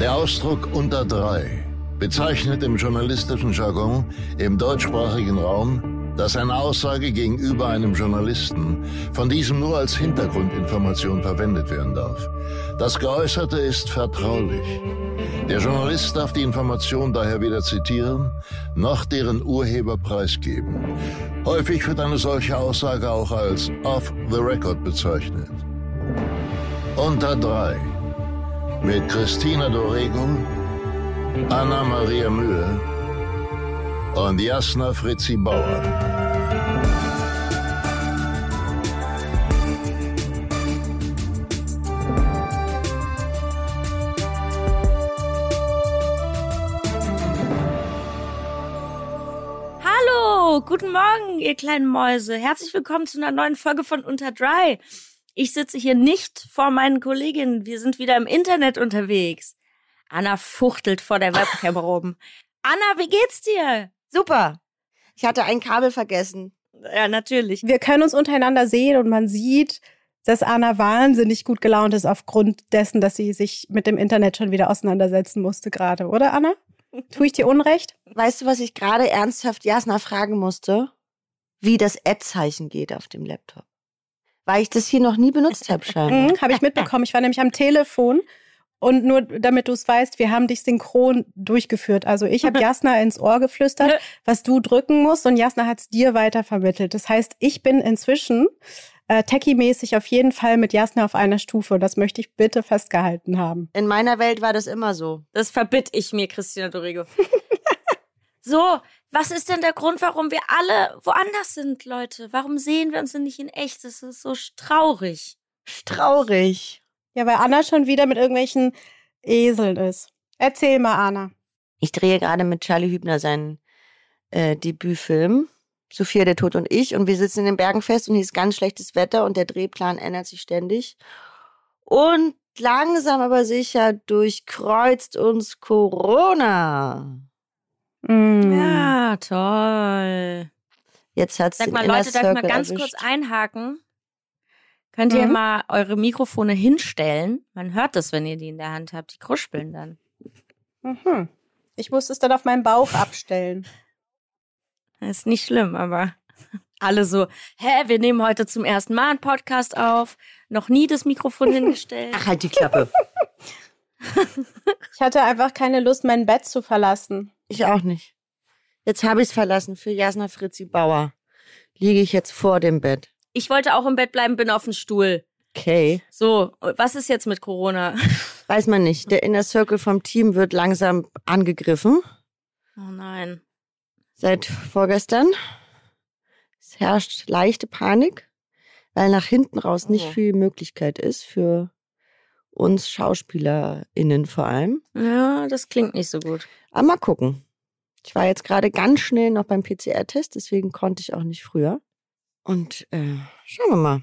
Der Ausdruck unter drei bezeichnet im journalistischen Jargon im deutschsprachigen Raum, dass eine Aussage gegenüber einem Journalisten von diesem nur als Hintergrundinformation verwendet werden darf. Das Geäußerte ist vertraulich. Der Journalist darf die Information daher weder zitieren, noch deren Urheber preisgeben. Häufig wird eine solche Aussage auch als off the record bezeichnet. Unter drei mit Christina Dorego, Anna-Maria Mühe und Jasna Fritzi Bauer. Hallo, guten Morgen, ihr kleinen Mäuse. Herzlich willkommen zu einer neuen Folge von Unter Dry. Ich sitze hier nicht vor meinen Kolleginnen. Wir sind wieder im Internet unterwegs. Anna fuchtelt vor der Webcam rum. Anna, wie geht's dir? Super. Ich hatte ein Kabel vergessen. Ja, natürlich. Wir können uns untereinander sehen und man sieht, dass Anna wahnsinnig gut gelaunt ist aufgrund dessen, dass sie sich mit dem Internet schon wieder auseinandersetzen musste gerade. Oder, Anna? Tue ich dir Unrecht? Weißt du, was ich gerade ernsthaft Jasna fragen musste? Wie das Ad-Zeichen geht auf dem Laptop. Weil ich das hier noch nie benutzt habe, scheinbar. Habe ich mitbekommen. Ich war nämlich am Telefon. Und nur damit du es weißt, wir haben dich synchron durchgeführt. Also ich habe Jasna ins Ohr geflüstert, was du drücken musst. Und Jasna hat es dir weitervermittelt. Das heißt, ich bin inzwischen techie-mäßig auf jeden Fall mit Jasna auf einer Stufe. Das möchte ich bitte festgehalten haben. In meiner Welt war das immer so. Das verbitte ich mir, Christina Dorego. So, was ist denn der Grund, warum wir alle woanders sind, Leute? Warum sehen wir uns denn nicht in echt? Das ist so traurig. Traurig. Ja, weil Anna schon wieder mit irgendwelchen Eseln ist. Erzähl mal, Anna. Ich drehe gerade mit Charlie Hübner seinen Debütfilm, Sophia, der Tod und ich. Und wir sitzen in den Bergen fest und hier ist ganz schlechtes Wetter und der Drehplan ändert sich ständig. Und langsam aber sicher durchkreuzt uns Corona. Mm. Ja, toll. Jetzt hat's den Inner Circle erwischt. Sag mal, Leute, darf ich mal ganz kurz einhaken? Könnt ihr mal eure Mikrofone hinstellen? Man hört das, wenn ihr die in der Hand habt. Die kruspeln dann. Mhm. Ich muss es dann auf meinen Bauch abstellen. Das ist nicht schlimm, aber alle so, wir nehmen heute zum ersten Mal einen Podcast auf. Noch nie das Mikrofon hingestellt. Ach, halt die Klappe. Ich hatte einfach keine Lust, mein Bett zu verlassen. Ich auch nicht. Jetzt habe ich es verlassen. Für Jasna Fritzi Bauer liege ich jetzt vor dem Bett. Ich wollte auch im Bett bleiben, bin auf dem Stuhl. Okay. So, was ist jetzt mit Corona? Weiß man nicht. Der Inner Circle vom Team wird langsam angegriffen. Oh nein. Seit vorgestern. Es herrscht leichte Panik, weil nach hinten raus nicht viel Möglichkeit ist für uns SchauspielerInnen vor allem. Ja, das klingt nicht so gut. Aber mal gucken. Ich war jetzt gerade ganz schnell noch beim PCR-Test, deswegen konnte ich auch nicht früher. Und schauen wir mal,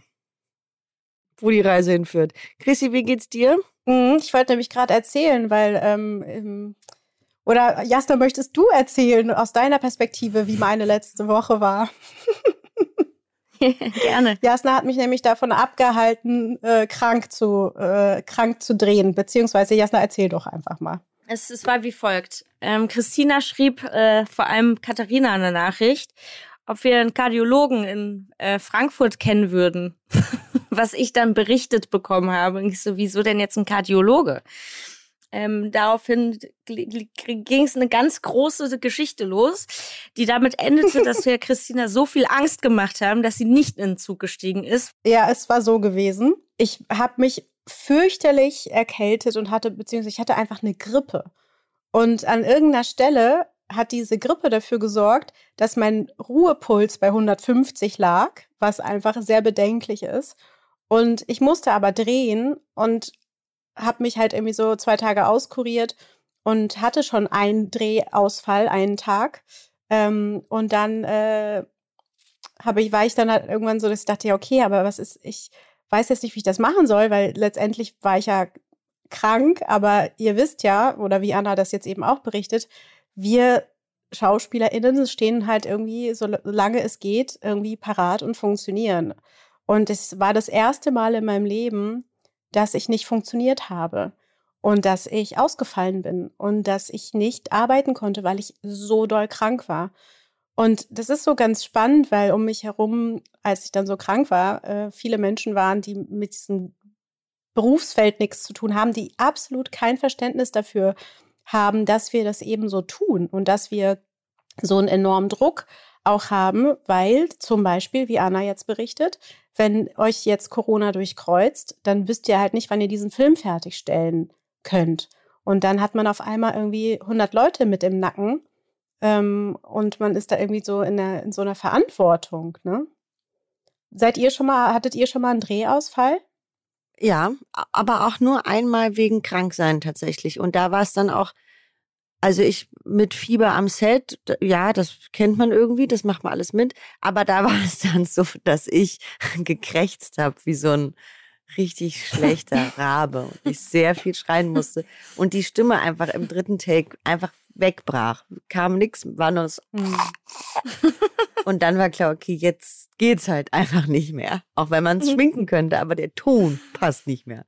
wo die Reise hinführt. Chrissy, wie geht's dir? Ich wollte nämlich gerade erzählen, weil oder Jasna, möchtest du erzählen aus deiner Perspektive, wie meine letzte Woche war? Gerne. Jasna hat mich nämlich davon abgehalten, krank zu drehen. Beziehungsweise, Jasna, erzähl doch einfach mal. Es war wie folgt. Christina schrieb vor allem Katharina eine Nachricht, ob wir einen Kardiologen in Frankfurt kennen würden. Was ich dann berichtet bekommen habe. Und ich so, wieso denn jetzt ein Kardiologe? Daraufhin ging es eine ganz große Geschichte los, die damit endete, dass wir Christina so viel Angst gemacht haben, dass sie nicht in den Zug gestiegen ist. Ja, es war so gewesen. Ich habe mich fürchterlich erkältet und ich hatte einfach eine Grippe. Und an irgendeiner Stelle hat diese Grippe dafür gesorgt, dass mein Ruhepuls bei 150 lag, was einfach sehr bedenklich ist. Und ich musste aber drehen und habe mich halt irgendwie so 2 Tage auskuriert und hatte schon einen Drehausfall, einen Tag. Und dann war ich dann halt irgendwann so, dass ich dachte, ja okay, aber ich weiß jetzt nicht, wie ich das machen soll, weil letztendlich war ich ja krank, aber ihr wisst ja, oder wie Anna das jetzt eben auch berichtet, wir SchauspielerInnen stehen halt irgendwie, solange es geht, irgendwie parat und funktionieren. Und es war das erste Mal in meinem Leben, dass ich nicht funktioniert habe. und dass ich ausgefallen bin und dass ich nicht arbeiten konnte, weil ich so doll krank war. Und das ist so ganz spannend, weil um mich herum, als ich dann so krank war, viele Menschen waren, die mit diesem Berufsfeld nichts zu tun haben, die absolut kein Verständnis dafür haben, dass wir das eben so tun und dass wir so einen enormen Druck auch haben, weil zum Beispiel, wie Anna jetzt berichtet, wenn euch jetzt Corona durchkreuzt, dann wisst ihr halt nicht, wann ihr diesen Film fertigstellen könnt. Und dann hat man auf einmal irgendwie 100 Leute mit im Nacken und man ist da irgendwie so in so einer Verantwortung. Ne? Hattet ihr schon mal einen Drehausfall? Ja, aber auch nur einmal wegen Kranksein tatsächlich. Und da war es dann auch, also ich mit Fieber am Set, ja, das kennt man irgendwie, das macht man alles mit. Aber da war es dann so, dass ich gekrächzt habe wie so ein richtig schlechter Rabe und ich sehr viel schreien musste. Und die Stimme einfach im dritten Take einfach wegbrach. Kam nichts, war nur so. Und dann war klar, okay, jetzt geht's halt einfach nicht mehr. Auch wenn man es schminken könnte, aber der Ton passt nicht mehr.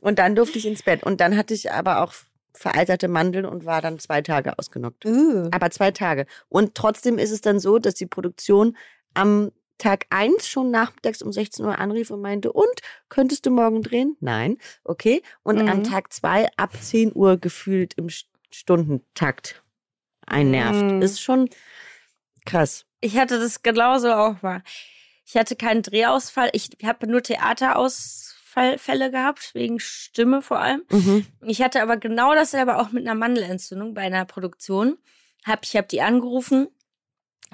Und dann durfte ich ins Bett. Und dann hatte ich aber auch veralterte Mandeln und war dann 2 Tage ausgenockt. Aber 2 Tage. Und trotzdem ist es dann so, dass die Produktion am Tag 1 schon nachmittags um 16 Uhr anrief und meinte, und, könntest du morgen drehen? Nein. Okay. Und am Tag 2 ab 10 Uhr gefühlt im Stundentakt einnervt. Ist schon krass. Ich hatte das genauso auch mal. Ich hatte keinen Drehausfall. Ich habe nur Theaterausfälle gehabt, wegen Stimme vor allem. Ich hatte aber genau dasselbe auch mit einer Mandelentzündung bei einer Produktion. Ich hab die angerufen,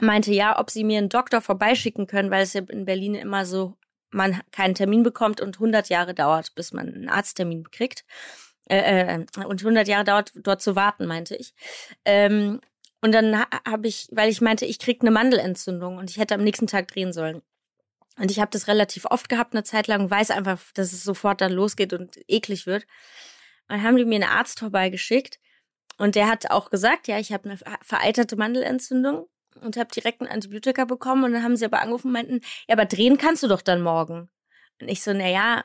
meinte ja, ob sie mir einen Doktor vorbeischicken können, weil es ja in Berlin immer so, man keinen Termin bekommt und 100 Jahre dauert, bis man einen Arzttermin kriegt. Und 100 Jahre dauert, dort zu warten, meinte ich. Und dann habe ich, weil ich meinte, ich kriege eine Mandelentzündung und ich hätte am nächsten Tag drehen sollen. Und ich habe das relativ oft gehabt, eine Zeit lang, weiß einfach, dass es sofort dann losgeht und eklig wird. Und dann haben die mir einen Arzt vorbeigeschickt und der hat auch gesagt, ja, ich habe eine vereiterte Mandelentzündung und habe direkt einen Antibiotika bekommen. Und dann haben sie aber angerufen und meinten, ja, aber drehen kannst du doch dann morgen. Und ich so, naja,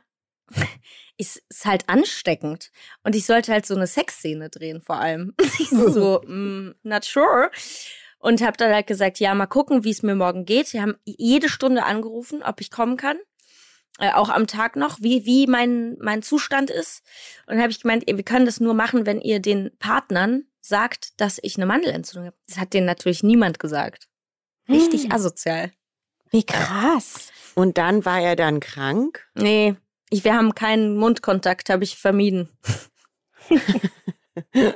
ist halt ansteckend. Und ich sollte halt so eine Sexszene drehen vor allem. Ich so, not sure. Und habe dann halt gesagt, ja, mal gucken, wie es mir morgen geht. Sie haben jede Stunde angerufen, ob ich kommen kann. Auch am Tag noch, wie mein Zustand ist. Und habe ich gemeint, wir können das nur machen, wenn ihr den Partnern sagt, dass ich eine Mandelentzündung habe. Das hat denen natürlich niemand gesagt. Richtig asozial. Wie krass. Und dann war er dann krank? Nee. Wir haben keinen Mundkontakt, habe ich vermieden.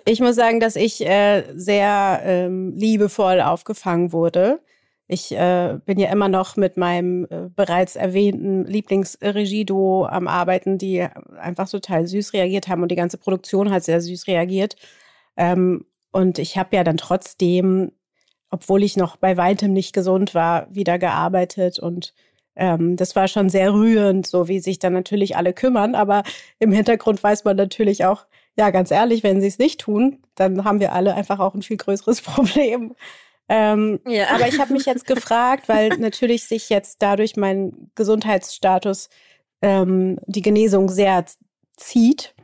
Ich muss sagen, dass ich sehr liebevoll aufgefangen wurde. Ich bin ja immer noch mit meinem bereits erwähnten Lieblingsregieduo am Arbeiten, die einfach total süß reagiert haben und die ganze Produktion hat sehr süß reagiert. Und ich habe ja dann trotzdem, obwohl ich noch bei weitem nicht gesund war, wieder gearbeitet und das war schon sehr rührend, so wie sich dann natürlich alle kümmern, aber im Hintergrund weiß man natürlich auch, ja, ganz ehrlich, wenn sie es nicht tun, dann haben wir alle einfach auch ein viel größeres Problem. Ja. Aber ich habe mich jetzt gefragt, weil natürlich sich jetzt dadurch mein Gesundheitsstatus, die Genesung sehr zieht.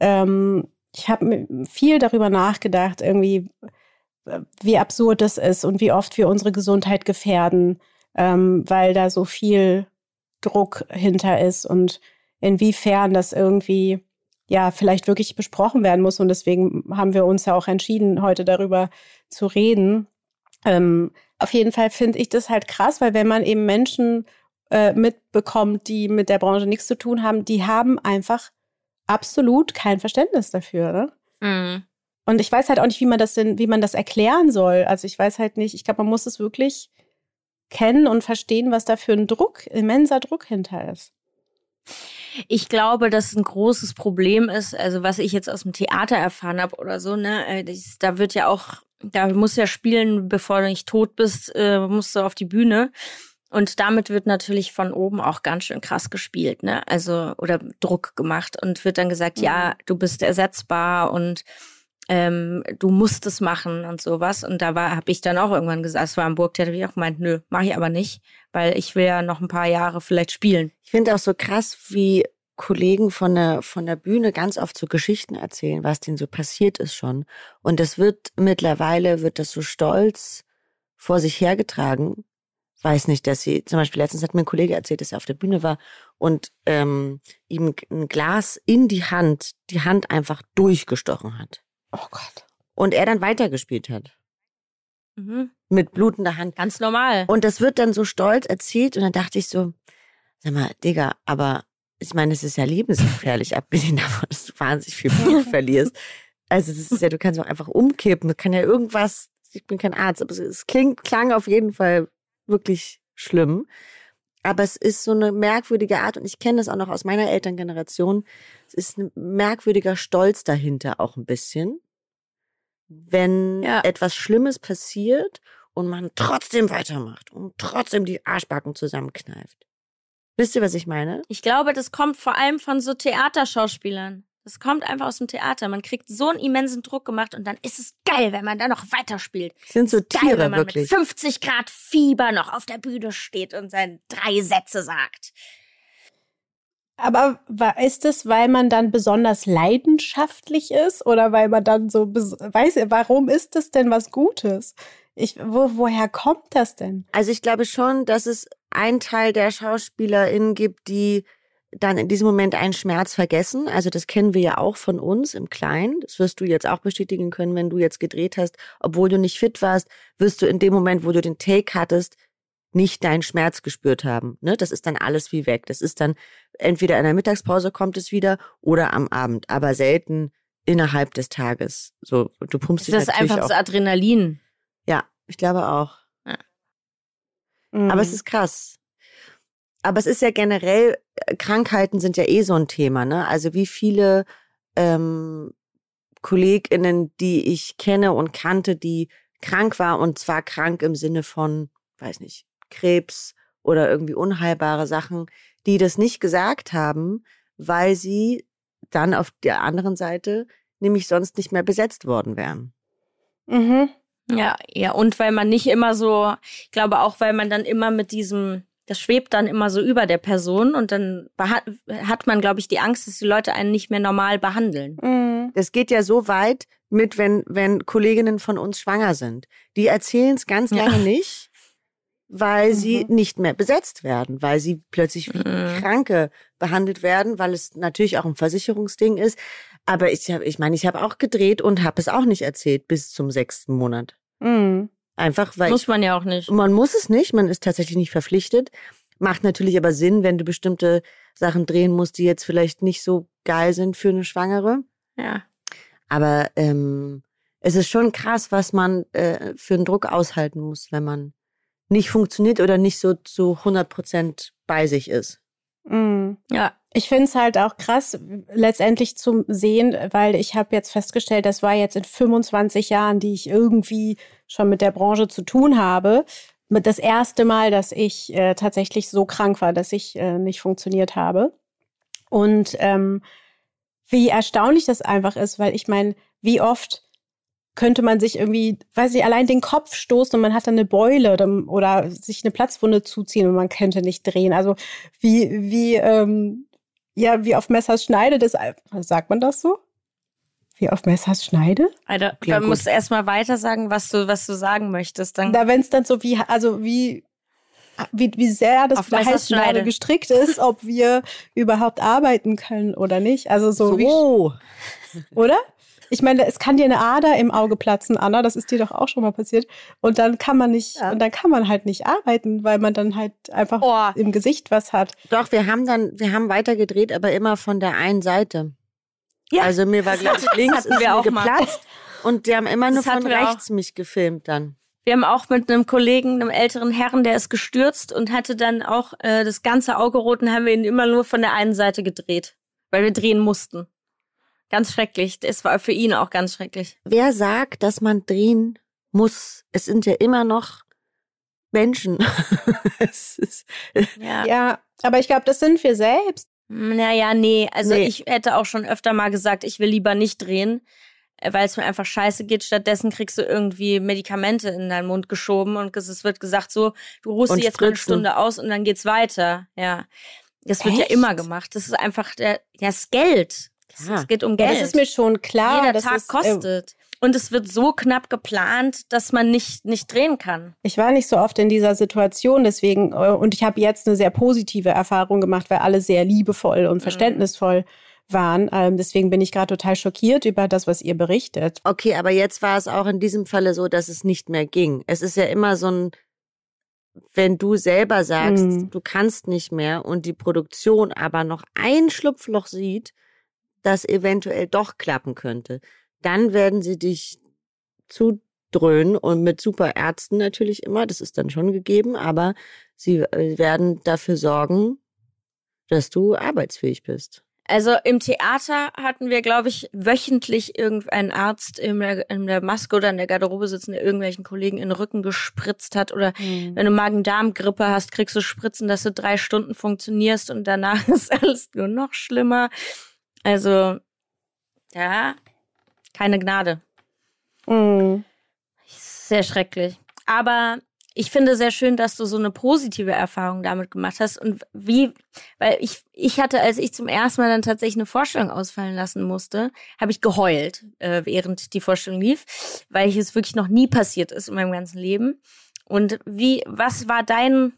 Ich habe viel darüber nachgedacht, irgendwie, wie absurd das ist und wie oft wir unsere Gesundheit gefährden. Weil da so viel Druck hinter ist und inwiefern das irgendwie ja vielleicht wirklich besprochen werden muss. Und deswegen haben wir uns ja auch entschieden, heute darüber zu reden. Auf jeden Fall finde ich das halt krass, weil wenn man eben Menschen mitbekommt, die mit der Branche nichts zu tun haben, die haben einfach absolut kein Verständnis dafür. Ne? Mhm. Und ich weiß halt auch nicht, wie man das erklären soll. Also ich weiß halt nicht, ich glaube, man muss es wirklich kennen und verstehen, was da für ein Druck, immenser Druck hinter ist. Ich glaube, dass ein großes Problem ist, also was ich jetzt aus dem Theater erfahren habe oder so, ne, da wird ja auch, da musst du ja spielen, bevor du nicht tot bist, musst du auf die Bühne. Und damit wird natürlich von oben auch ganz schön krass gespielt, ne, also, oder Druck gemacht und wird dann gesagt, ja, du bist ersetzbar und du musst es machen und sowas. Und da habe ich dann auch irgendwann gesagt, es war im Burgtheater, habe ich auch gemeint, nö, mache ich aber nicht, weil ich will ja noch ein paar Jahre vielleicht spielen. Ich finde auch so krass, wie Kollegen von der Bühne ganz oft so Geschichten erzählen, was denen so passiert ist schon. Und das mittlerweile wird das so stolz vor sich hergetragen. Weiß nicht, dass sie, zum Beispiel letztens hat mir ein Kollege erzählt, dass er auf der Bühne war und ihm ein Glas in die Hand einfach durchgestochen hat. Oh Gott. Und er dann weitergespielt hat. Mhm. Mit blutender Hand. Ganz normal. Und das wird dann so stolz erzählt und dann dachte ich so, sag mal, Digga, aber ich meine, es ist ja lebensgefährlich, abgesehen davon, dass du wahnsinnig viel Blut verlierst. Also das ist ja, du kannst auch einfach umkippen, du kannst ja irgendwas, ich bin kein Arzt, aber es klang auf jeden Fall wirklich schlimm. Aber es ist so eine merkwürdige Art, und ich kenne das auch noch aus meiner Elterngeneration, es ist ein merkwürdiger Stolz dahinter auch ein bisschen, wenn etwas Schlimmes passiert und man trotzdem weitermacht und trotzdem die Arschbacken zusammenkneift. Wisst ihr, was ich meine? Ich glaube, das kommt vor allem von so Theaterschauspielern. Das kommt einfach aus dem Theater. Man kriegt so einen immensen Druck gemacht und dann ist es geil, wenn man da noch weiterspielt. Das sind so Tiere, wenn man wirklich mit 50 Grad Fieber noch auf der Bühne steht und seine 3 Sätze sagt. Aber ist das, weil man dann besonders leidenschaftlich ist oder weil man dann so, weiß ihr, warum ist das denn was Gutes? Woher kommt das denn? Also ich glaube schon, dass es einen Teil der SchauspielerInnen gibt, die dann in diesem Moment einen Schmerz vergessen. Also das kennen wir ja auch von uns im Kleinen. Das wirst du jetzt auch bestätigen können, wenn du jetzt gedreht hast, obwohl du nicht fit warst, wirst du in dem Moment, wo du den Take hattest, nicht deinen Schmerz gespürt haben. Ne? Das ist dann alles wie weg. Das ist dann entweder in der Mittagspause kommt es wieder oder am Abend, aber selten innerhalb des Tages. So, du pumpst dich natürlich auch. Das ist einfach das Adrenalin. Ja, ich glaube auch. Ja. Mhm. Aber es ist krass. Aber es ist ja generell, Krankheiten sind ja eh so ein Thema, ne? Also wie viele KollegInnen, die ich kenne und kannte, die krank war, und zwar krank im Sinne von, weiß nicht, Krebs oder irgendwie unheilbare Sachen, die das nicht gesagt haben, weil sie dann auf der anderen Seite nämlich sonst nicht mehr besetzt worden wären. Mhm. Ja, und weil man nicht immer so, ich glaube auch, weil man dann immer mit diesem, das schwebt dann immer so über der Person und dann hat man, glaube ich, die Angst, dass die Leute einen nicht mehr normal behandeln. Mhm. Das geht ja so weit mit, wenn Kolleginnen von uns schwanger sind. Die erzählen es ganz lange nicht, weil sie nicht mehr besetzt werden, weil sie plötzlich wie Kranke behandelt werden, weil es natürlich auch ein Versicherungsding ist. Aber ich habe auch gedreht und habe es auch nicht erzählt bis zum 6. Monat. Mhm. Einfach, weil muss man ja auch nicht. Man muss es nicht, man ist tatsächlich nicht verpflichtet. Macht natürlich aber Sinn, wenn du bestimmte Sachen drehen musst, die jetzt vielleicht nicht so geil sind für eine Schwangere. Ja. Aber es ist schon krass, was man für einen Druck aushalten muss, wenn man nicht funktioniert oder nicht so zu 100% bei sich ist. Mhm. Ja. Ich finde es halt auch krass, letztendlich zum Sehen, weil ich habe jetzt festgestellt, das war jetzt in 25 Jahren, die ich irgendwie schon mit der Branche zu tun habe, das erste Mal, dass ich tatsächlich so krank war, dass ich nicht funktioniert habe. Und wie erstaunlich das einfach ist, weil ich meine, wie oft könnte man sich irgendwie, weiß ich, allein den Kopf stoßen und man hat dann eine Beule oder sich eine Platzwunde zuziehen und man könnte nicht drehen. Also wie auf Messers Schneide, das, sagt man das so? Wie auf Messers Schneide? Also, man muss erstmal weiter sagen, was du sagen möchtest. Dann da, wenn es dann so wie sehr das auf Messers Schneide gestrickt ist, ob wir überhaupt arbeiten können oder nicht. Also so. Wie, oder? Ich meine, es kann dir eine Ader im Auge platzen, Anna, das ist dir doch auch schon mal passiert. Und dann kann man nicht, und dann kann man halt nicht arbeiten, weil man dann halt einfach im Gesicht was hat. Doch, wir haben weiter gedreht, aber immer von der einen Seite. Ja. Also mir war gleich links ist mir geplatzt und die haben immer nur von rechts mich gefilmt dann. Wir haben auch mit einem Kollegen, einem älteren Herrn, der ist gestürzt und hatte dann auch das ganze Auge rot, und haben wir ihn immer nur von der einen Seite gedreht, weil wir drehen mussten. Ganz schrecklich. Es war für ihn auch ganz schrecklich. Wer sagt, dass man drehen muss? Es sind ja immer noch Menschen. Ja, aber ich glaube, das sind wir selbst. Naja, nee. Also ich hätte auch schon öfter mal gesagt, ich will lieber nicht drehen, weil es mir einfach scheiße geht. Stattdessen kriegst du irgendwie Medikamente in deinen Mund geschoben und es wird gesagt so, du ruhst dich jetzt 1 Stunde aus und dann geht's weiter. Ja. Das wird ja immer gemacht. Das ist einfach das Geld. Es geht um Geld. Das ist mir schon klar. Jeder Tag kostet. Und es wird so knapp geplant, dass man nicht drehen kann. Ich war nicht so oft in dieser Situation, deswegen, und ich habe jetzt eine sehr positive Erfahrung gemacht, weil alle sehr liebevoll und verständnisvoll waren. Deswegen bin ich gerade total schockiert über das, was ihr berichtet. Okay, aber jetzt war es auch in diesem Falle so, dass es nicht mehr ging. Es ist ja immer so ein, wenn du selber sagst, du kannst nicht mehr und die Produktion aber noch ein Schlupfloch sieht, das eventuell doch klappen könnte. Dann werden sie dich zudröhnen und mit super Ärzten natürlich immer, das ist dann schon gegeben, aber sie werden dafür sorgen, dass du arbeitsfähig bist. Also im Theater hatten wir, glaube ich, wöchentlich irgendeinen Arzt in der Maske oder in der Garderobe sitzen, der irgendwelchen Kollegen in den Rücken gespritzt hat. Oder wenn du Magen-Darm-Grippe hast, kriegst du Spritzen, dass du 3 Stunden funktionierst und danach ist alles nur noch schlimmer. Also, ja, keine Gnade. Sehr schrecklich. Aber ich finde sehr schön, dass du so eine positive Erfahrung damit gemacht hast. Und weil ich hatte, als ich zum ersten Mal dann tatsächlich eine Vorstellung ausfallen lassen musste, habe ich geheult, während die Vorstellung lief, weil es wirklich noch nie passiert ist in meinem ganzen Leben. Und was war dein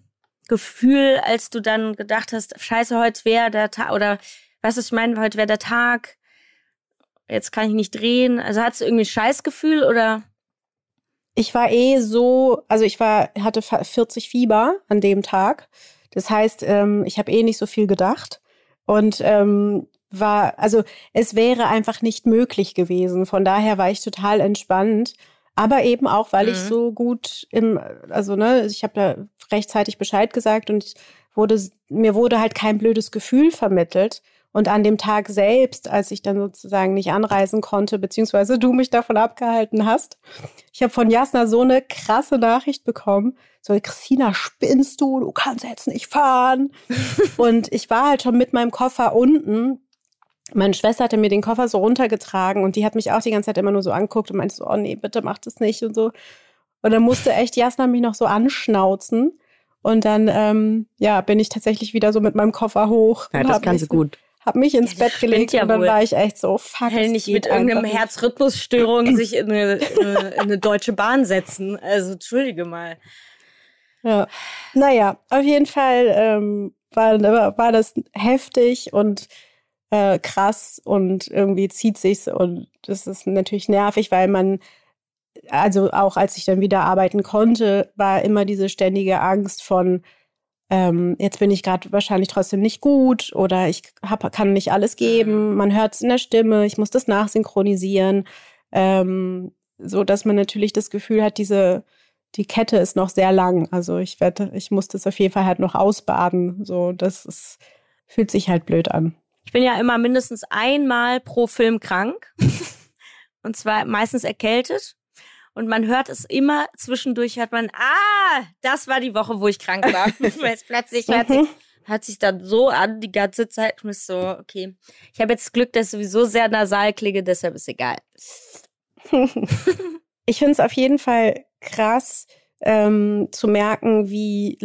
Gefühl, als du dann gedacht hast, scheiße, heute wäre der Tag, oder weißt du, was ich meine, heute wäre der Tag, jetzt kann ich nicht drehen. Also hattest du irgendwie ein Scheißgefühl oder? Ich war hatte 40 Fieber an dem Tag. Das heißt, ich habe nicht so viel gedacht und es wäre einfach nicht möglich gewesen. Von daher war ich total entspannt. Aber eben auch, weil ich so gut ich habe da rechtzeitig Bescheid gesagt und mir wurde halt kein blödes Gefühl vermittelt. Und an dem Tag selbst, als ich dann sozusagen nicht anreisen konnte, beziehungsweise du mich davon abgehalten hast, ich habe von Jasna so eine krasse Nachricht bekommen. So, Christina, spinnst du? Du kannst jetzt nicht fahren. Und ich war halt schon mit meinem Koffer unten. Meine Schwester hatte mir den Koffer so runtergetragen und die hat mich auch die ganze Zeit immer nur so angeguckt und meinte so, oh nee, bitte mach das nicht und so. Und dann musste echt Jasna mich noch so anschnauzen. Und dann bin ich tatsächlich wieder so mit meinem Koffer hoch. Ja, das kannst du gut. Hab mich ins Bett gelegt und dann war ich echt so, fuck. Hell nicht mit irgendeinem Herzrhythmusstörung sich in eine Deutsche Bahn setzen. Also, entschuldige mal. Ja. Naja, auf jeden Fall war das heftig und krass und irgendwie zieht sich's und das ist natürlich nervig, weil man, also auch als ich dann wieder arbeiten konnte, war immer diese ständige Angst von, jetzt bin ich gerade wahrscheinlich trotzdem nicht gut oder ich kann nicht alles geben, man hört es in der Stimme, ich muss das nachsynchronisieren, so dass man natürlich das Gefühl hat, die Kette ist noch sehr lang, also ich muss das auf jeden Fall halt noch ausbaden, so das fühlt sich halt blöd an. Ich bin ja immer mindestens einmal pro Film krank und zwar meistens erkältet. Und man hört es immer, zwischendurch hört man, das war die Woche, wo ich krank war. Weil es plötzlich hört sich dann so an, die ganze Zeit. Ich muss so, okay, ich habe jetzt Glück, dass ich sowieso sehr nasal klinge, deshalb ist egal. Ich finde es auf jeden Fall krass, zu merken, wie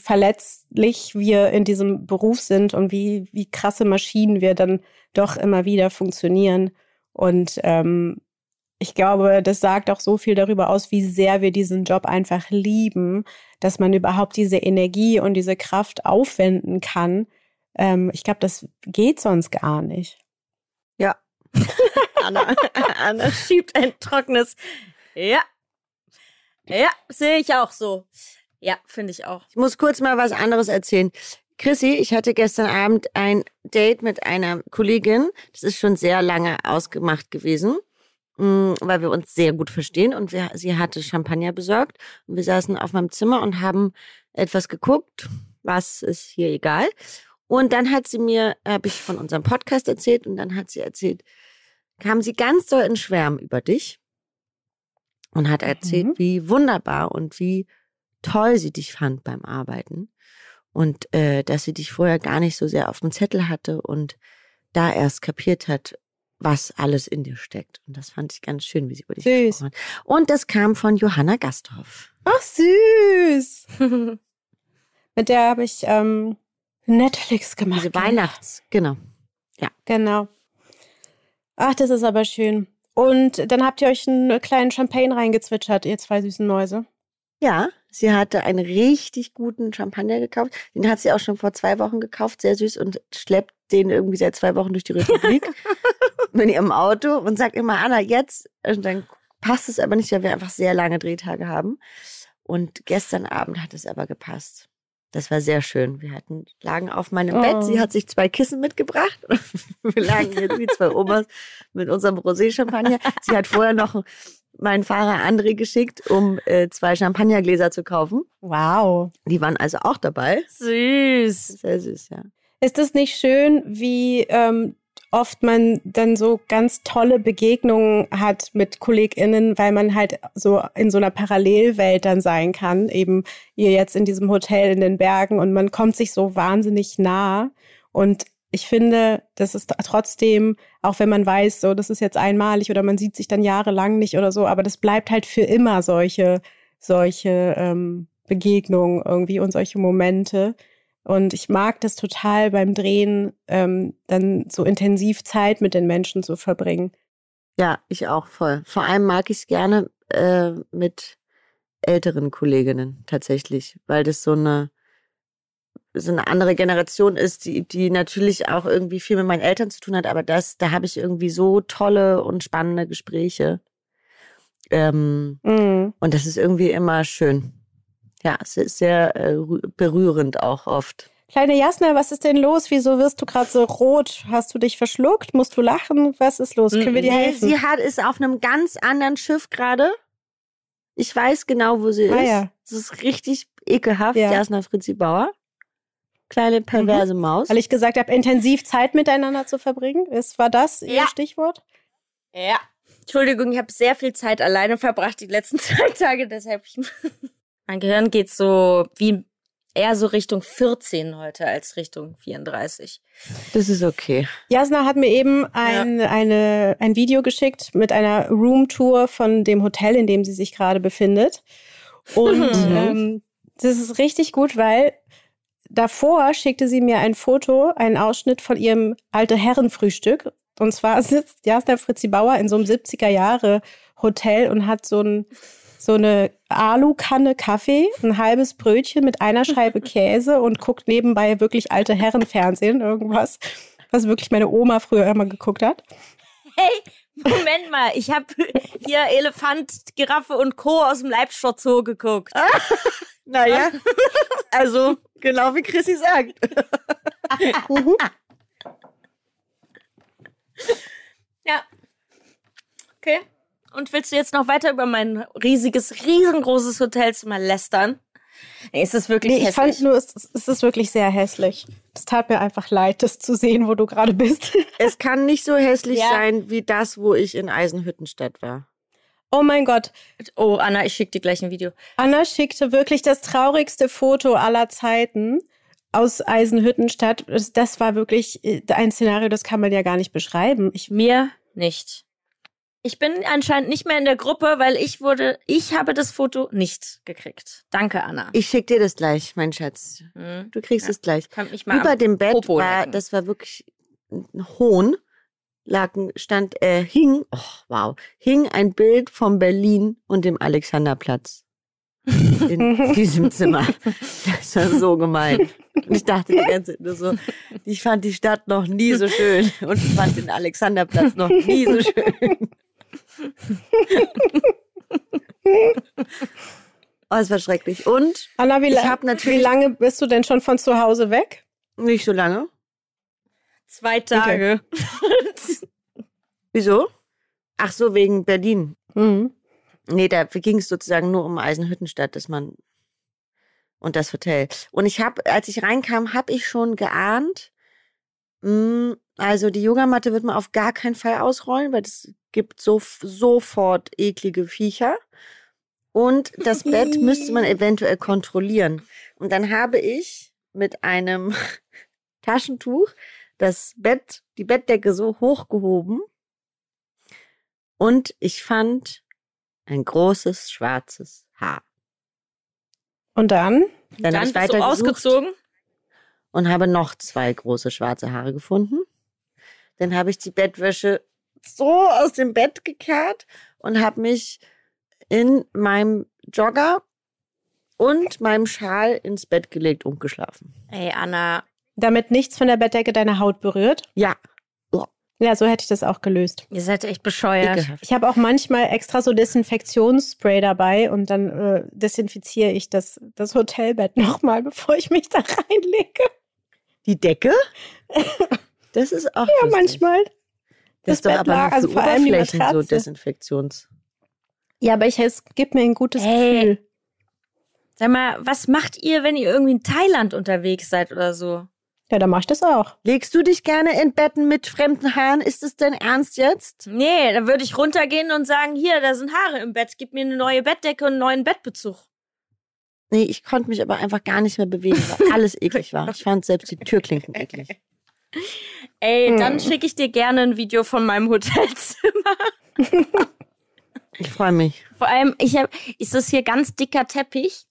verletzlich wir in diesem Beruf sind und wie krasse Maschinen wir dann doch immer wieder funktionieren. Und ich glaube, das sagt auch so viel darüber aus, wie sehr wir diesen Job einfach lieben, dass man überhaupt diese Energie und diese Kraft aufwenden kann. Ich glaube, das geht sonst gar nicht. Ja. Anna schiebt ein trockenes. Ja. Ja, sehe ich auch so. Ja, finde ich auch. Ich muss kurz mal was anderes erzählen. Chrissy, ich hatte gestern Abend ein Date mit einer Kollegin. Das ist schon sehr lange ausgemacht gewesen, weil wir uns sehr gut verstehen und sie hatte Champagner besorgt und wir saßen auf meinem Zimmer und haben etwas geguckt, was ist hier egal. Und dann habe ich von unserem Podcast erzählt und dann hat sie erzählt, kam sie ganz doll in Schwärmen über dich und hat erzählt, wie wunderbar und wie toll sie dich fand beim Arbeiten und dass sie dich vorher gar nicht so sehr auf dem Zettel hatte und da erst kapiert hat, was alles in dir steckt. Und das fand ich ganz schön, wie sie über dich gesprochen hat. Und das kam von Johanna Gasthoff. Ach, süß. Mit der habe ich Netflix gemacht. Diese Weihnachts, genau. Ja. Genau. Ach, das ist aber schön. Und dann habt ihr euch einen kleinen Champagne reingezwitschert, ihr zwei süßen Mäuse. Ja, sie hatte einen richtig guten Champagner gekauft. Den hat sie auch schon vor 2 Wochen gekauft, sehr süß, und schleppt den irgendwie seit 2 Wochen durch die Republik mit ihrem Auto und sagt immer, Anna, jetzt. Und dann passt es aber nicht, weil wir einfach sehr lange Drehtage haben. Und gestern Abend hat es aber gepasst. Das war sehr schön. Wir lagen auf meinem Bett. Sie hat sich 2 Kissen mitgebracht. Wir lagen hier wie 2 Omas mit unserem Rosé-Champagner. Sie hat vorher noch meinen Fahrer André geschickt, um 2 Champagnergläser zu kaufen. Wow. Die waren also auch dabei. Süß. Sehr süß, ja. Ist das nicht schön, wie oft man dann so ganz tolle Begegnungen hat mit KollegInnen, weil man halt so in so einer Parallelwelt dann sein kann, eben ihr jetzt in diesem Hotel in den Bergen, und man kommt sich so wahnsinnig nah. Und ich finde, das ist trotzdem, auch wenn man weiß, so das ist jetzt einmalig oder man sieht sich dann jahrelang nicht oder so, aber das bleibt halt für immer solche Begegnungen irgendwie und solche Momente. Und ich mag das total beim Drehen, dann so intensiv Zeit mit den Menschen zu verbringen. Ja, ich auch voll. Vor allem mag ich es gerne mit älteren Kolleginnen tatsächlich, weil das so eine andere Generation ist, die natürlich auch irgendwie viel mit meinen Eltern zu tun hat, aber da habe ich irgendwie so tolle und spannende Gespräche. Und das ist irgendwie immer schön. Ja, es ist sehr berührend auch oft. Kleine Jasna, was ist denn los? Wieso wirst du gerade so rot? Hast du dich verschluckt? Musst du lachen? Was ist los? Können wir dir helfen? Sie ist auf einem ganz anderen Schiff gerade. Ich weiß genau, wo sie ist. Ja. Das ist richtig ekelhaft. Ja. Jasna Fritzi Bauer. Kleine perverse Maus. Weil ich gesagt habe, intensiv Zeit miteinander zu verbringen. War das Ihr Stichwort? Ja. Entschuldigung, ich habe sehr viel Zeit alleine verbracht die letzten 2 Tage. Deshalb... Mein Gehirn geht so wie eher so Richtung 14 heute als Richtung 34. Das ist okay. Jasna hat mir eben ein Video geschickt mit einer Roomtour von dem Hotel, in dem sie sich gerade befindet. Und das ist richtig gut, weil davor schickte sie mir ein Foto, einen Ausschnitt von ihrem Alte-Herren-Frühstück. Und zwar sitzt Jasna Fritzi Bauer in so einem 70er-Jahre-Hotel und hat so eine Alukanne Kaffee, ein halbes Brötchen mit einer Scheibe Käse und guckt nebenbei wirklich alte Herrenfernsehen, irgendwas, was wirklich meine Oma früher immer geguckt hat. Hey, Moment mal, ich habe hier Elefant, Giraffe und Co. aus dem Leibstadt Zoo geguckt. Ah, naja, also genau wie Chrissy sagt. Ja, okay. Und willst du jetzt noch weiter über mein riesengroßes Hotelzimmer lästern? Nee, es ist wirklich hässlich. Ich fand nur, es ist wirklich sehr hässlich. Es tat mir einfach leid, das zu sehen, wo du gerade bist. Es kann nicht so hässlich sein, wie das, wo ich in Eisenhüttenstadt war. Oh mein Gott. Oh, Anna, ich schicke dir gleich ein Video. Anna schickte wirklich das traurigste Foto aller Zeiten aus Eisenhüttenstadt. Das war wirklich ein Szenario, das kann man ja gar nicht beschreiben. Mir nicht. Ich bin anscheinend nicht mehr in der Gruppe, weil ich habe das Foto nicht gekriegt. Danke, Anna. Ich schicke dir das gleich, mein Schatz. Du kriegst es gleich. Kann mich mal über dem Bett Popo lecken. Das war wirklich ein Hohn. Hing ein Bild von Berlin und dem Alexanderplatz in diesem Zimmer. Das war so gemein. Und ich dachte die ganze Zeit nur so, ich fand die Stadt noch nie so schön und ich fand den Alexanderplatz noch nie so schön. Oh, es war schrecklich. Und Anna, wie lange bist du denn schon von zu Hause weg? Nicht so lange. 2 Tage. Okay. Wieso? Ach so, wegen Berlin. Nee, da ging es sozusagen nur um Eisenhüttenstadt, und das Hotel. Und als ich reinkam, habe ich schon geahnt, also die Yogamatte wird man auf gar keinen Fall ausrollen, weil es gibt sofort eklige Viecher. Und das Bett müsste man eventuell kontrollieren. Und dann habe ich mit einem Taschentuch die Bettdecke so hochgehoben. Und ich fand ein großes schwarzes Haar. Und dann? Dann habe ich weiter gesucht. und habe noch zwei große schwarze Haare gefunden. Dann habe ich die Bettwäsche so aus dem Bett gekehrt und habe mich in meinem Jogger und meinem Schal ins Bett gelegt und geschlafen. Ey, Anna. Damit nichts von der Bettdecke deine Haut berührt? Ja. Oh. Ja, so hätte ich das auch gelöst. Ihr seid echt bescheuert. Ekelhaft. Ich habe auch manchmal extra so Desinfektionsspray dabei und dann desinfiziere ich das Hotelbett nochmal, bevor ich mich da reinlege. Die Decke? Das ist auch ja, lustig. Manchmal. Das ist doch aber nur für also vor allem die Matratze. So Desinfektions... Ja, aber es gibt mir ein gutes Gefühl. Sag mal, was macht ihr, wenn ihr irgendwie in Thailand unterwegs seid oder so? Ja, dann mach ich das auch. Legst du dich gerne in Betten mit fremden Haaren? Ist es denn ernst jetzt? Nee, dann würde ich runtergehen und sagen, hier, da sind Haare im Bett. Gib mir eine neue Bettdecke und einen neuen Bettbezug. Nee, ich konnte mich aber einfach gar nicht mehr bewegen, weil alles eklig war. Ich fand selbst die Türklinken eklig. Ey, dann schicke ich dir gerne ein Video von meinem Hotelzimmer. Ich freue mich. Vor allem, ist das hier ganz dicker Teppich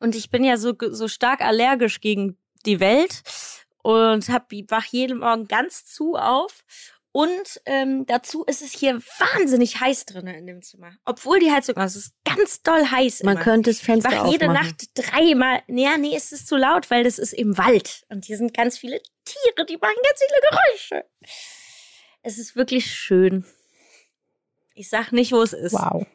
und ich bin ja so stark allergisch gegen die Welt und wache jeden Morgen ganz zu auf. Und dazu ist es hier wahnsinnig heiß drinnen in dem Zimmer. Obwohl die Heizung aus ist, ganz doll heiß. Man könnte das Fenster aufmachen. Ich wache jede Nacht dreimal. Ja, nee, es ist zu laut, weil das ist im Wald. Und hier sind ganz viele Tiere, die machen ganz viele Geräusche. Es ist wirklich schön. Ich sag nicht, wo es ist. Wow.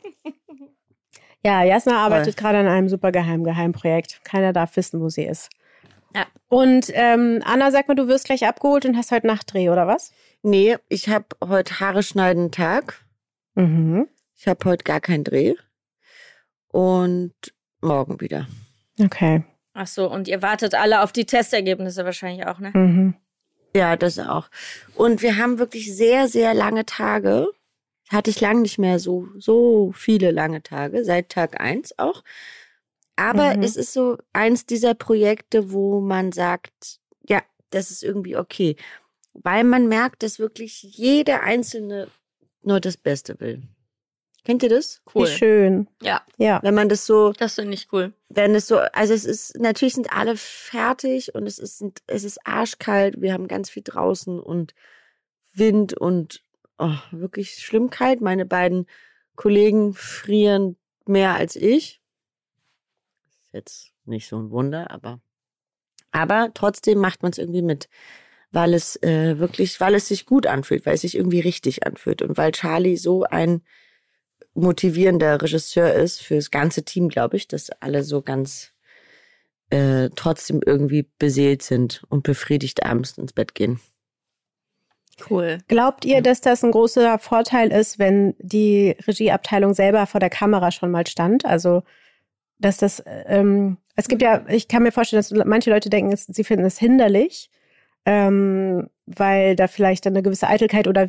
Ja, Jasna arbeitet gerade an einem super Geheimprojekt. Keiner darf wissen, wo sie ist. Ja. Und Anna, sag mal, du wirst gleich abgeholt und hast heute Nachtdreh, oder was? Nee, ich habe heute Haare schneiden Tag. Mhm. Ich habe heute gar keinen Dreh. Und morgen wieder. Okay. Ach so, und ihr wartet alle auf die Testergebnisse wahrscheinlich auch, ne? Mhm. Ja, das auch. Und wir haben wirklich sehr, sehr lange Tage. Hatte ich lange nicht mehr so viele lange Tage, seit Tag 1 auch. Aber es ist so eins dieser Projekte, wo man sagt, ja, das ist irgendwie okay. Weil man merkt, dass wirklich jeder Einzelne nur das Beste will. Kennt ihr das? Cool. Wie schön. Ja. Wenn man das so... Das finde ich cool. Wenn es so... Also es ist... Natürlich sind alle fertig und es ist arschkalt. Wir haben ganz viel draußen und Wind und... Oh, wirklich schlimm kalt. Meine beiden Kollegen frieren mehr als ich. Ist jetzt nicht so ein Wunder, aber trotzdem macht man es irgendwie mit, weil es weil es sich gut anfühlt, weil es sich irgendwie richtig anfühlt und weil Charlie so ein motivierender Regisseur ist für das ganze Team, glaube ich, dass alle so ganz trotzdem irgendwie beseelt sind und befriedigt abends ins Bett gehen. Cool. Glaubt ihr, dass das ein großer Vorteil ist, wenn die Regieabteilung selber vor der Kamera schon mal stand? Also, dass das, es gibt ja, ich kann mir vorstellen, dass manche Leute denken, sie finden es hinderlich, weil da vielleicht eine gewisse Eitelkeit oder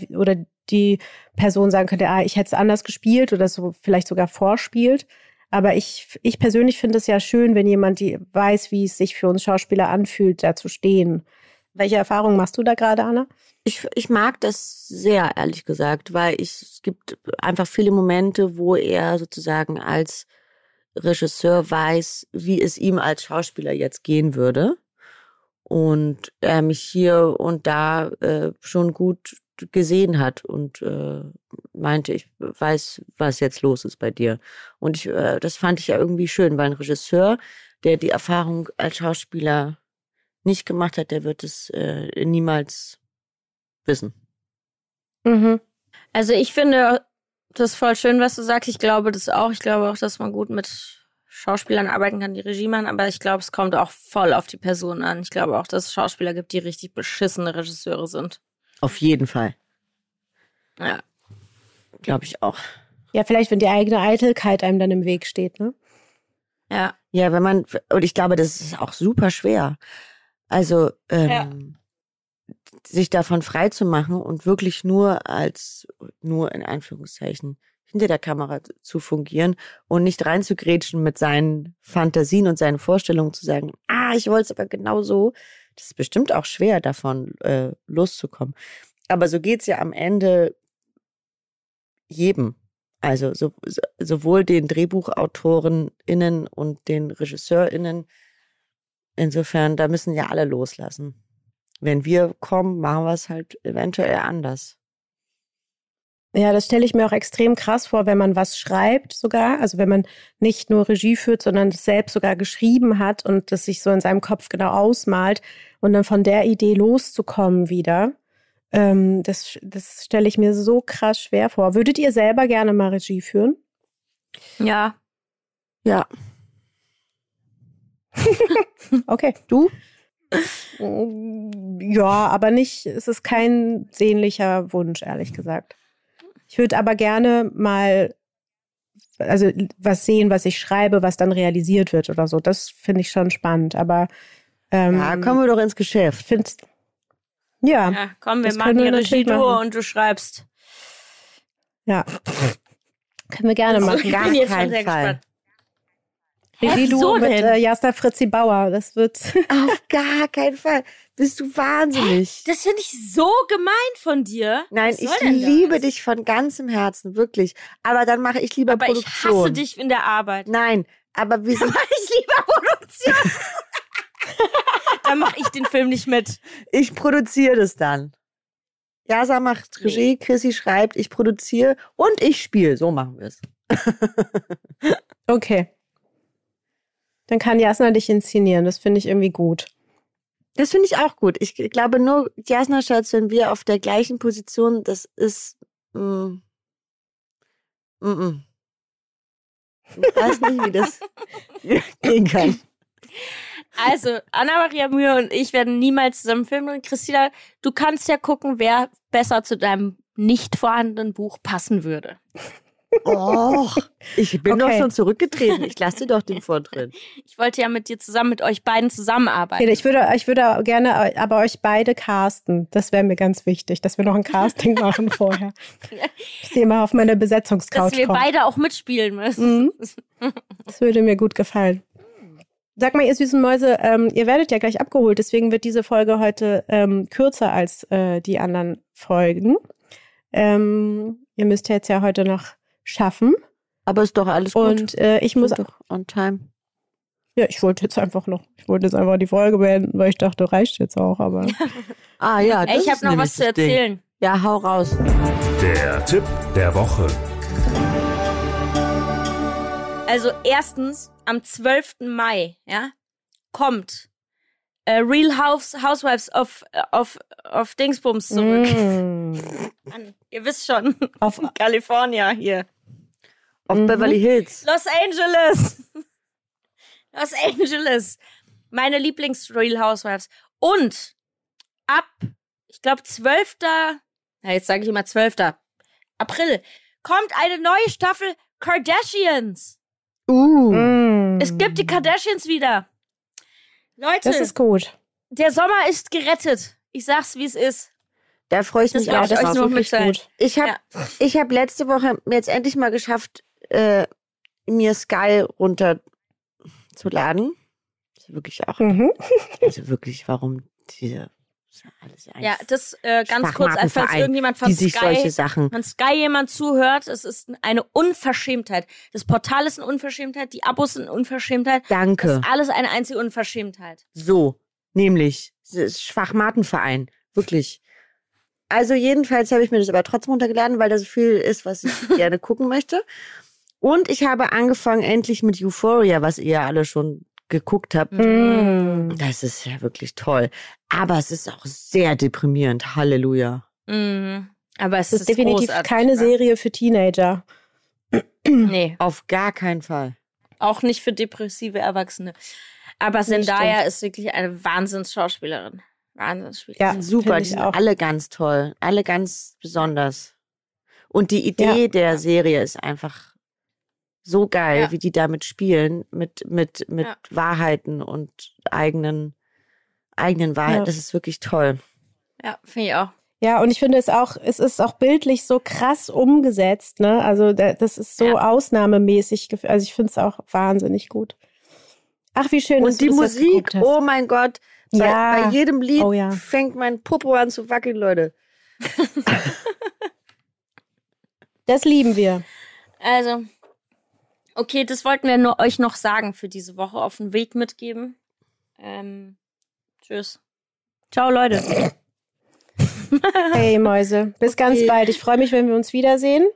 die Person sagen könnte, ich hätte es anders gespielt oder so vielleicht sogar vorspielt. Aber ich persönlich finde es ja schön, wenn jemand weiß, wie es sich für uns Schauspieler anfühlt, da zu stehen. Welche Erfahrungen machst du da gerade, Anna? Ich mag das sehr, ehrlich gesagt, weil es gibt einfach viele Momente, wo er sozusagen als Regisseur weiß, wie es ihm als Schauspieler jetzt gehen würde. Und er mich hier und da schon gut gesehen hat und meinte, ich weiß, was jetzt los ist bei dir. Und das fand ich ja irgendwie schön, weil ein Regisseur, der die Erfahrung als Schauspieler nicht gemacht hat, der wird es niemals wissen. Mhm. Also ich finde das voll schön, was du sagst. Ich glaube das auch. Ich glaube auch, dass man gut mit Schauspielern arbeiten kann, die Regie machen. Aber ich glaube, es kommt auch voll auf die Person an. Ich glaube auch, dass es Schauspieler gibt, die richtig beschissene Regisseure sind. Auf jeden Fall. Ja. Glaube ich auch. Ja, vielleicht, wenn die eigene Eitelkeit einem dann im Weg steht, ne? Ja. Ja, wenn man... Und ich glaube, das ist auch super schwer. Also sich davon frei zu machen und wirklich nur in Anführungszeichen hinter der Kamera zu fungieren und nicht reinzugrätschen mit seinen Fantasien und seinen Vorstellungen zu sagen, ich wollte es aber genau so. Das ist bestimmt auch schwer, davon loszukommen. Aber so geht es ja am Ende jedem. Also sowohl den DrehbuchautorenInnen und den RegisseurInnen Insofern, da müssen ja alle loslassen. Wenn wir kommen, machen wir es halt eventuell anders. Ja, das stelle ich mir auch extrem krass vor, wenn man was schreibt sogar. Also wenn man nicht nur Regie führt, sondern es selbst sogar geschrieben hat und das sich so in seinem Kopf genau ausmalt und dann von der Idee loszukommen wieder. Das stelle ich mir so krass schwer vor. Würdet ihr selber gerne mal Regie führen? Ja. Ja. Okay, du? Ja, aber nicht, es ist kein sehnlicher Wunsch, ehrlich gesagt. Ich würde aber gerne mal, also was sehen, was ich schreibe, was dann realisiert wird oder so. Das finde ich schon spannend. Aber ja, kommen wir doch ins Geschäft. Ja, komm, wir machen die Regie-Tour und du schreibst. Ja, können wir gerne machen. Gar keinen Fall. Regie-Duo mit Jasna Fritzi Bauer, das wird... Auf gar keinen Fall. Bist du wahnsinnig. Das finde ich so gemein von dir. Nein, ich liebe dich von ganzem Herzen, wirklich. Aber dann mache ich lieber Produktion. Aber ich hasse dich in der Arbeit. Nein, aber wir sind... Dann mache ich lieber Produktion. Dann mache ich den Film nicht mit. Ich produziere das dann. Jasna macht Regie, Chrissy schreibt, ich produziere und ich spiele. So machen wir es. Okay. Dann kann Jasna dich inszenieren. Das finde ich irgendwie gut. Das finde ich auch gut. Ich glaube nur, Jasna schaut, wenn wir auf der gleichen Position, das ist... Ich weiß nicht, wie das gehen kann. Also, Anna-Maria Mühe und ich werden niemals zusammen filmen. Und Christina, du kannst ja gucken, wer besser zu deinem nicht vorhandenen Buch passen würde. Oh, ich bin doch schon zurückgetreten. Ich lasse dir doch den Vortritt. Ich wollte ja mit dir zusammen, mit euch beiden zusammenarbeiten. Okay, ich würde gerne aber euch beide casten. Das wäre mir ganz wichtig, dass wir noch ein Casting machen vorher. Dass ihr mal auf meine Besetzungscouch dass wir kommt. Beide auch mitspielen müssen. Mhm. Das würde mir gut gefallen. Sag mal, ihr süßen Mäuse, ihr werdet ja gleich abgeholt. Deswegen wird diese Folge heute kürzer als die anderen Folgen. Ihr müsst jetzt ja heute noch schaffen. Aber ist doch alles gut. Und ich muss doch on time. Ja, ich wollte jetzt einfach die Folge beenden, weil ich dachte, reicht jetzt auch, aber. Ah ja, das ich habe noch was zu erzählen. Ding. Ja, hau raus. Der Tipp der Woche. Also erstens, am 12. Mai, ja, kommt Real Housewives of Dingsbums zurück. Mann, ihr wisst schon, auf California hier. Auf Beverly Hills. Los Angeles. Meine Lieblings-Real Housewives. Und ab, ich glaube, 12. Ja, jetzt sage ich immer 12. April kommt eine neue Staffel Kardashians. Es gibt die Kardashians wieder. Leute, das ist gut. Der Sommer ist gerettet. Ich sag's, wie es ist. Da freue ich mich auch drauf. Ich hab letzte Woche jetzt endlich mal geschafft, mir Sky runterzuladen. Das ist wirklich auch. Also wirklich, warum diese. Ja, das ganz kurz, als falls irgendjemand von Sky jemand zuhört, es ist eine Unverschämtheit. Das Portal ist eine Unverschämtheit, die Abos sind eine Unverschämtheit. Danke. Das ist alles eine einzige Unverschämtheit. So, nämlich Schwachmatenverein, wirklich. Also jedenfalls habe ich mir das aber trotzdem runtergeladen, weil da so viel ist, was ich gerne gucken möchte. Und ich habe angefangen endlich mit Euphoria, was ihr alle schon geguckt habt. Das ist ja wirklich toll. Aber es ist auch sehr deprimierend. Halleluja. Aber es ist definitiv keine Serie für Teenager. Nee. Auf gar keinen Fall. Auch nicht für depressive Erwachsene. Aber Zendaya ist wirklich eine Wahnsinnsschauspielerin. Ja, super. Die sind alle ganz toll. Alle ganz besonders. Und die Idee der Serie ist einfach... so geil, wie die damit spielen, mit Wahrheiten und eigenen Wahrheiten. Ja. Das ist wirklich toll. Ja, finde ich auch. Ja, und ich finde es ist auch bildlich so krass umgesetzt, ne? Also das ist so ausnahmemäßig. Also ich finde es auch wahnsinnig gut. Ach, wie schön. Und die Musik, oh mein Gott. Bei jedem Lied fängt mein Popo an zu wackeln, Leute. Das lieben wir. Also... Okay, das wollten wir nur euch noch sagen für diese Woche, auf den Weg mitgeben. Tschüss. Ciao, Leute. Hey, Mäuse. Bis ganz bald. Ich freue mich, wenn wir uns wiedersehen.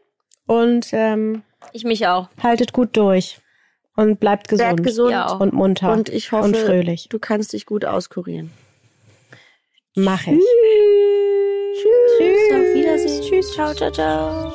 Und ich mich auch. Haltet gut durch. Und bleibt gesund. Bleibt gesund. Ja, und munter. Und ich hoffe, und fröhlich. Du kannst dich gut auskurieren. Mach ich. Tschüss. Tschüss. Auf Wiedersehen. Tschüss. Ciao, ciao, ciao.